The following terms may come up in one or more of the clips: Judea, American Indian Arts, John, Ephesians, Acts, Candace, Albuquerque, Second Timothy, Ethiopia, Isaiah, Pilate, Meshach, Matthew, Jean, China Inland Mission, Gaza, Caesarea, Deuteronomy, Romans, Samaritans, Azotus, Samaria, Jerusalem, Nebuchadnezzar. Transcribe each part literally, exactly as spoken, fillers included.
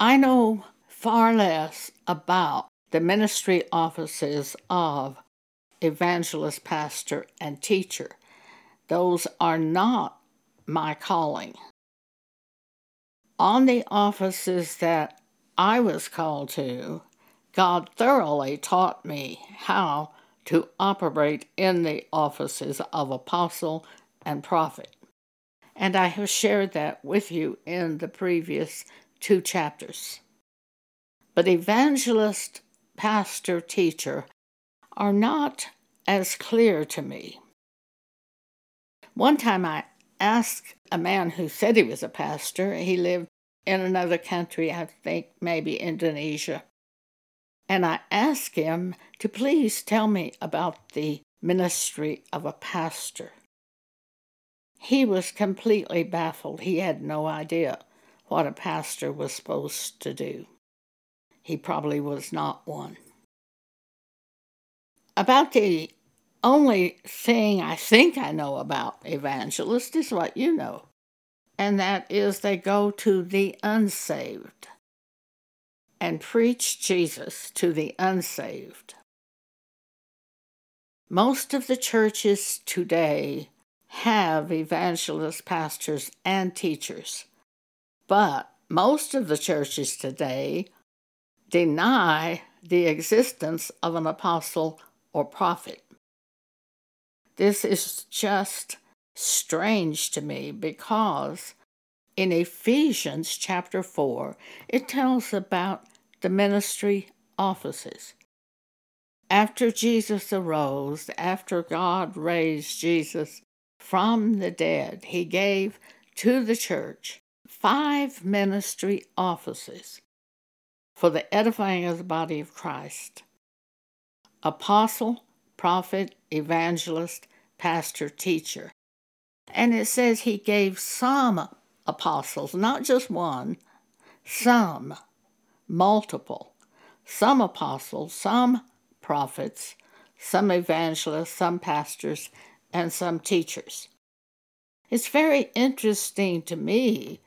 I know far less about the ministry offices of evangelist, pastor, and teacher. Those are not my calling. On the offices that I was called to, God thoroughly taught me how to operate in the offices of apostle and prophet. And I have shared that with you in the previous two chapters. But evangelist, pastor, teacher are not as clear to me. One time I asked a man who said he was a pastor. He lived in another country, I think maybe Indonesia. And I asked him to please tell me about the ministry of a pastor. He was completely baffled. He had no idea what a pastor was supposed to do. He probably was not one. About the only thing I think I know about evangelists is what you know, and that is they go to the unsaved and preach Jesus to the unsaved. Most of the churches today have evangelists, pastors, and teachers, but most of the churches today deny the existence of an apostle or prophet. This is just strange to me because in Ephesians chapter four, it tells about the ministry offices. After Jesus arose, after God raised Jesus from the dead, he gave to the church five ministry offices for the edifying of the body of Christ: apostle, prophet, evangelist, pastor, teacher. And it says he gave some apostles, not just one, some, multiple, some apostles, some prophets, some evangelists, some pastors, and some teachers. It's very interesting to me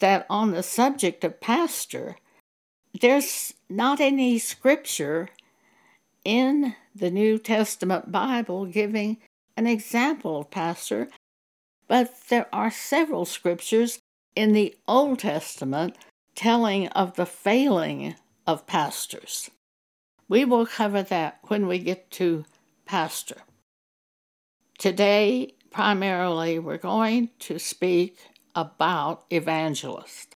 that on the subject of pastor, there's not any scripture in the New Testament Bible giving an example of pastor, but there are several scriptures in the Old Testament telling of the failing of pastors. We will cover that when we get to pastor. Today, primarily, we're going to speak about evangelist.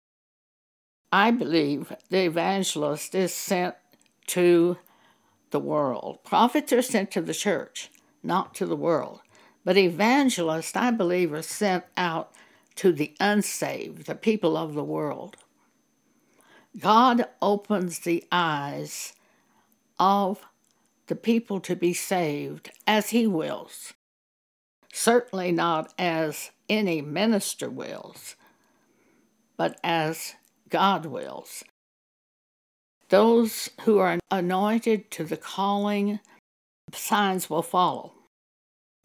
I believe the evangelist is sent to the world. Prophets are sent to the church, not to the world. But evangelists, I believe, are sent out to the unsaved, the people of the world. God opens the eyes of the people to be saved as he wills. Certainly not as any minister wills, but as God wills. Those who are anointed to the calling, signs will follow,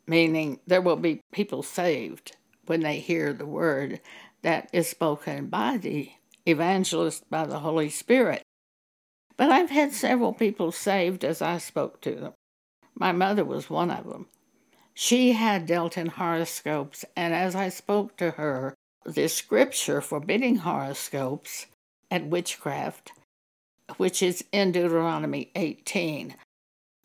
meaning there will be people saved when they hear the word that is spoken by the evangelist, by the Holy Spirit. But I've had several people saved as I spoke to them. My mother was one of them. She had dealt in horoscopes, and as I spoke to her, the scripture forbidding horoscopes and witchcraft, which is in Deuteronomy eighteen.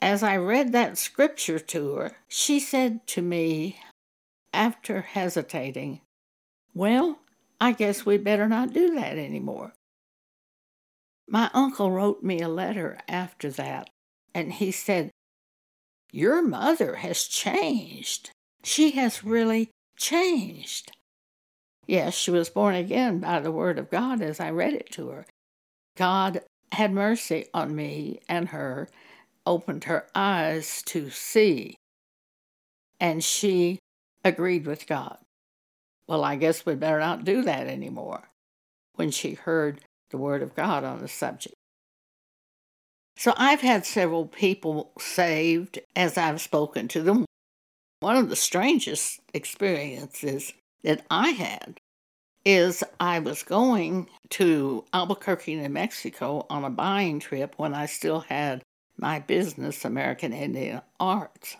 As I read that scripture to her, she said to me, after hesitating, "Well, I guess we better not do that anymore." My uncle wrote me a letter after that, and he said, "Your mother has changed. She has really changed." Yes, she was born again by the word of God as I read it to her. God had mercy on me and her, opened her eyes to see, and she agreed with God. Well, I guess we better not do that anymore, when she heard the word of God on the subject. So I've had several people saved as I've spoken to them. One of the strangest experiences that I had is I was going to Albuquerque, New Mexico on a buying trip when I still had my business, American Indian Arts.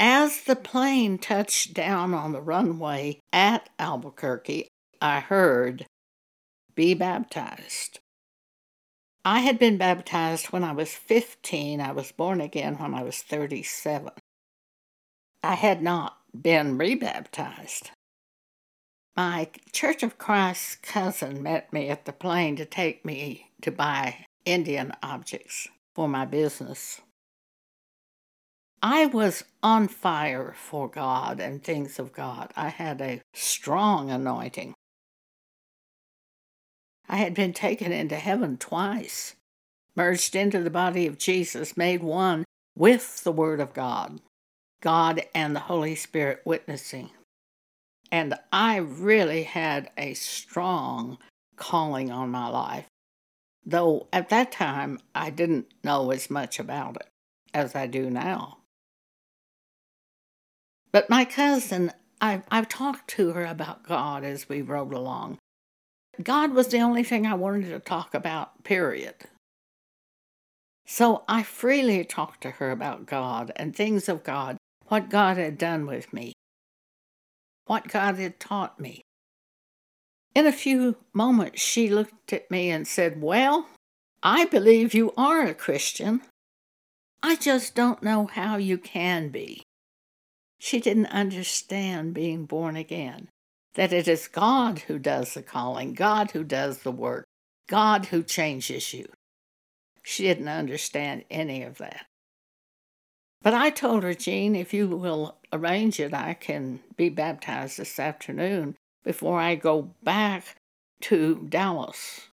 As the plane touched down on the runway at Albuquerque, I heard, "Be baptized." I had been baptized when I was fifteen. I was born again when I was thirty-seven. I had not been rebaptized. My Church of Christ cousin met me at the plane to take me to buy Indian objects for my business. I was on fire for God and things of God. I had a strong anointing. I had been taken into heaven twice, merged into the body of Jesus, made one with the Word of God, God and the Holy Spirit witnessing. And I really had a strong calling on my life, though at that time I didn't know as much about it as I do now. But my cousin, I, I've talked to her about God as we rode along. God was the only thing I wanted to talk about, period. So I freely talked to her about God and things of God, what God had done with me, what God had taught me. In a few moments, she looked at me and said, "Well, I believe you are a Christian. I just don't know how you can be." She didn't understand being born again, that it is God who does the calling, God who does the work, God who changes you. She didn't understand any of that. But I told her, "Jean, if you will arrange it, I can be baptized this afternoon before I go back to Dallas.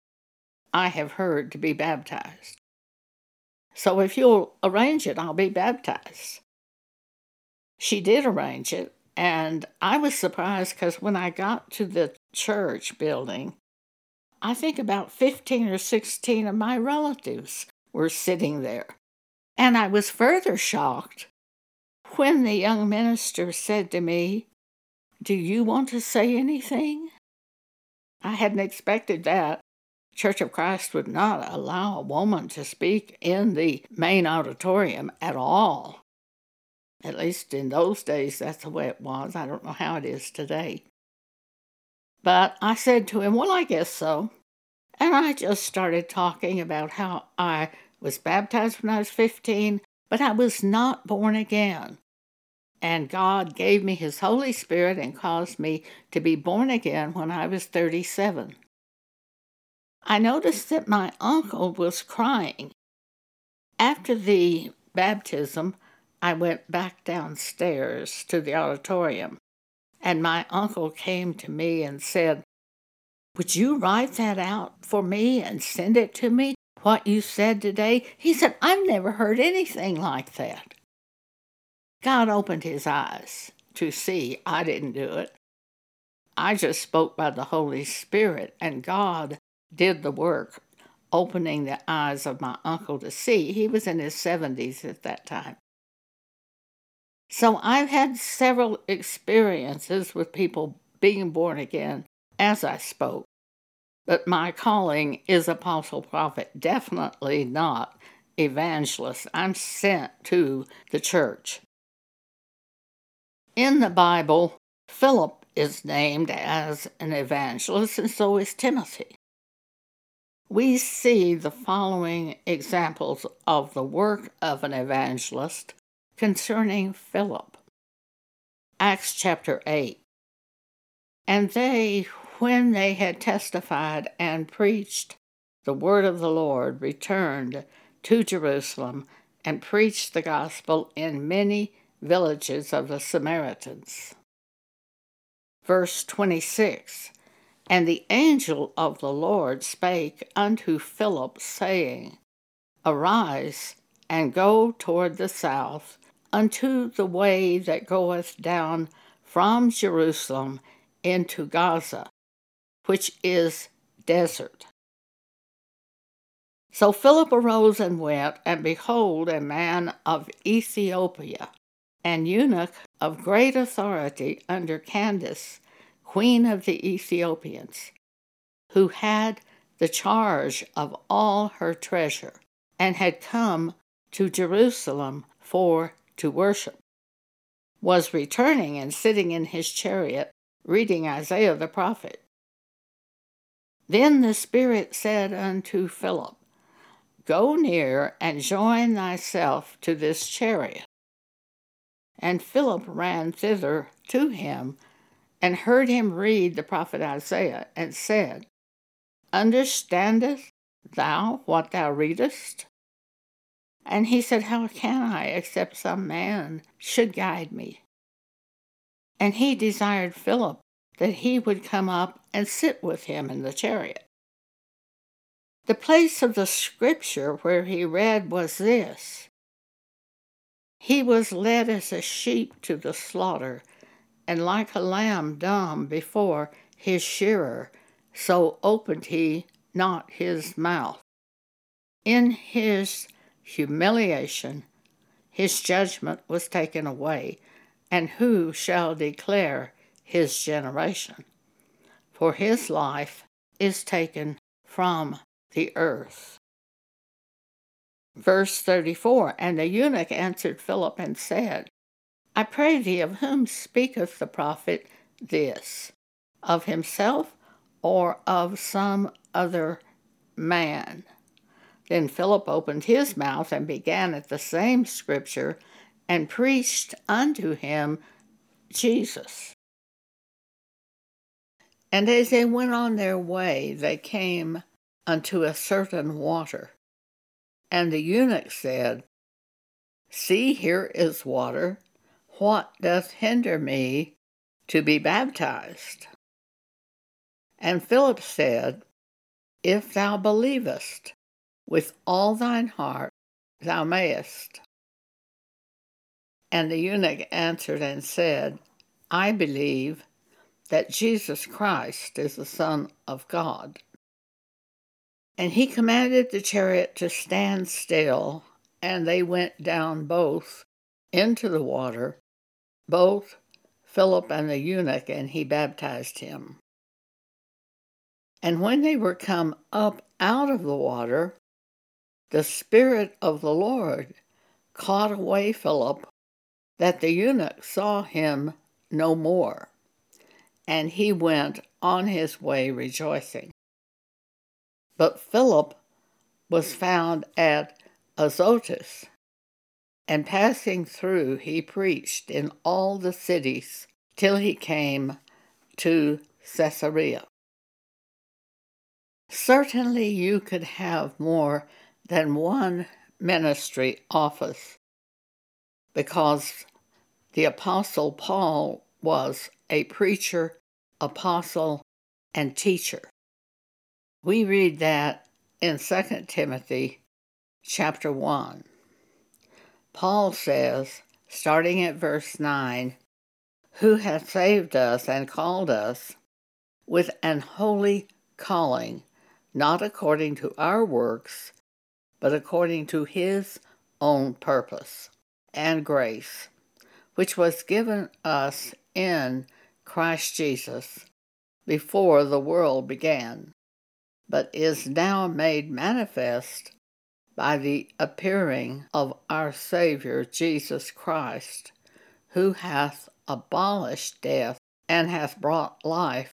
I have heard to be baptized. So if you'll arrange it, I'll be baptized." She did arrange it. And I was surprised because when I got to the church building, I think about fifteen or sixteen of my relatives were sitting there. And I was further shocked when the young minister said to me, "Do you want to say anything?" I hadn't expected that. Church of Christ would not allow a woman to speak in the main auditorium at all. At least in those days, that's the way it was. I don't know how it is today. But I said to him, "Well, I guess so." And I just started talking about how I was baptized when I was fifteen, but I was not born again. And God gave me His Holy Spirit and caused me to be born again when I was thirty-seven. I noticed that my uncle was crying. After the baptism, I went back downstairs to the auditorium, and my uncle came to me and said, "Would you write that out for me and send it to me, what you said today?" He said, "I've never heard anything like that." God opened his eyes to see I didn't do it. I just spoke by the Holy Spirit, and God did the work, opening the eyes of my uncle to see. He was in his seventies at that time. So I've had several experiences with people being born again as I spoke. But my calling is apostle, prophet, definitely not evangelist. I'm sent to the church. In the Bible, Philip is named as an evangelist, and so is Timothy. We see the following examples of the work of an evangelist concerning Philip. Acts chapter eight. "And they, when they had testified and preached the word of the Lord, returned to Jerusalem and preached the gospel in many villages of the Samaritans." Verse twenty-six. "And the angel of the Lord spake unto Philip, saying, Arise, and go toward the south, unto the way that goeth down from Jerusalem into Gaza, which is desert. So Philip arose and went, and behold, a man of Ethiopia, an eunuch of great authority under Candace, Queen of the Ethiopians, who had the charge of all her treasure, and had come to Jerusalem for to worship, was returning and sitting in his chariot, reading Isaiah the prophet. Then the Spirit said unto Philip, Go near and join thyself to this chariot. And Philip ran thither to him, and heard him read the prophet Isaiah, and said, Understandest thou what thou readest? And he said, How can I, except some man should guide me? And he desired Philip that he would come up and sit with him in the chariot. The place of the scripture where he read was this: He was led as a sheep to the slaughter, and like a lamb dumb before his shearer, so opened he not his mouth. In his humiliation, his judgment was taken away, and who shall declare his generation? For his life is taken from the earth. Verse thirty-four, And the eunuch answered Philip and said, I pray thee, of whom speaketh the prophet this? Of himself, or of some other man? Then Philip opened his mouth and began at the same scripture, and preached unto him Jesus. And as they went on their way, they came unto a certain water. And the eunuch said, See, here is water. What doth hinder me to be baptized? And Philip said, If thou believest with all thine heart, thou mayest. And the eunuch answered and said, I believe that Jesus Christ is the Son of God. And he commanded the chariot to stand still, and they went down both into the water, both Philip and the eunuch, and he baptized him. And when they were come up out of the water, the Spirit of the Lord caught away Philip, that the eunuch saw him no more, and he went on his way rejoicing. But Philip was found at Azotus, and passing through, he preached in all the cities till he came to Caesarea. Certainly you could have more than one ministry office, because the Apostle Paul was a preacher, apostle, and teacher. We read that in Second Timothy chapter one. Paul says, starting at verse nine, Who hath saved us and called us with an holy calling, not according to our works, but according to his own purpose and grace, which was given us in Christ Jesus before the world began, but is now made manifest by the appearing of our Savior Jesus Christ, who hath abolished death, and hath brought life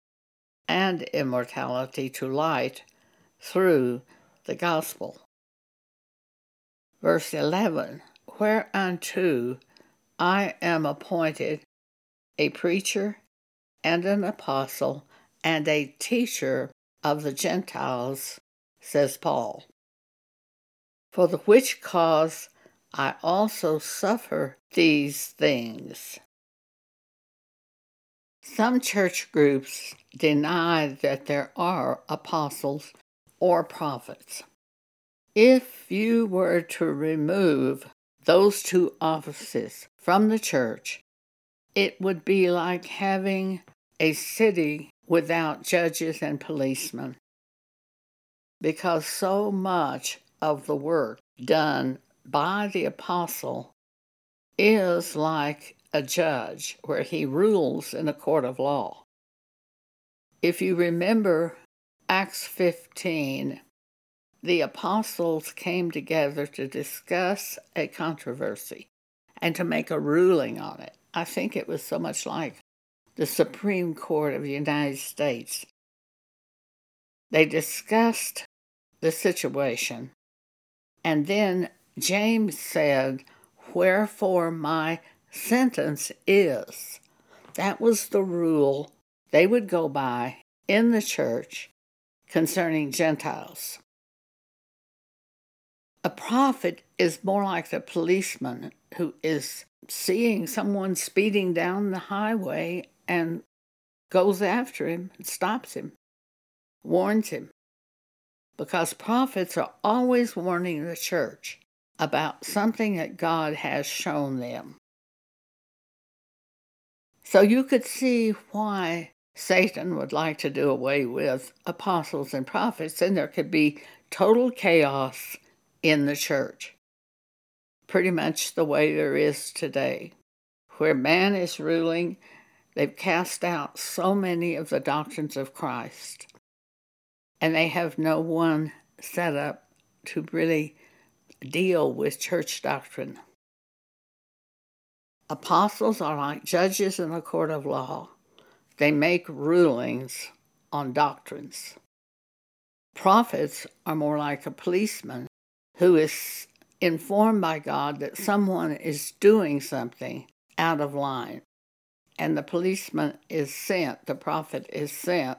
and immortality to light through the gospel. Verse eleven, Whereunto I am appointed a preacher, and an apostle, and a teacher of the Gentiles, says Paul. For the which cause I also suffer these things. Some church groups deny that there are apostles or prophets. If you were to remove those two offices from the church, it would be like having a city without judges and policemen, because so much of the work done by the apostle is like a judge, where he rules in a court of law. If you remember Acts fifteen, the apostles came together to discuss a controversy and to make a ruling on it. I think it was so much like the Supreme Court of the United States. They discussed the situation, and then James said, "Wherefore my sentence is." That was the rule they would go by in the church concerning Gentiles. A prophet is more like the policeman who is seeing someone speeding down the highway and goes after him, and stops him, warns him. Because prophets are always warning the church about something that God has shown them. So you could see why Satan would like to do away with apostles and prophets, and there could be total chaos in the church, pretty much the way there is today, where man is ruling. They've cast out so many of the doctrines of Christ, and they have no one set up to really deal with church doctrine. Apostles are like judges in the court of law. They make rulings on doctrines. Prophets are more like a policeman who is informed by God that someone is doing something out of line. And the policeman is sent, the prophet is sent,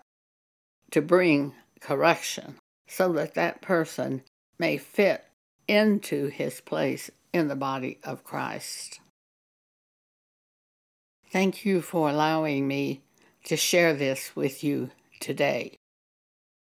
to bring correction so that that person may fit into his place in the body of Christ. Thank you for allowing me to share this with you today.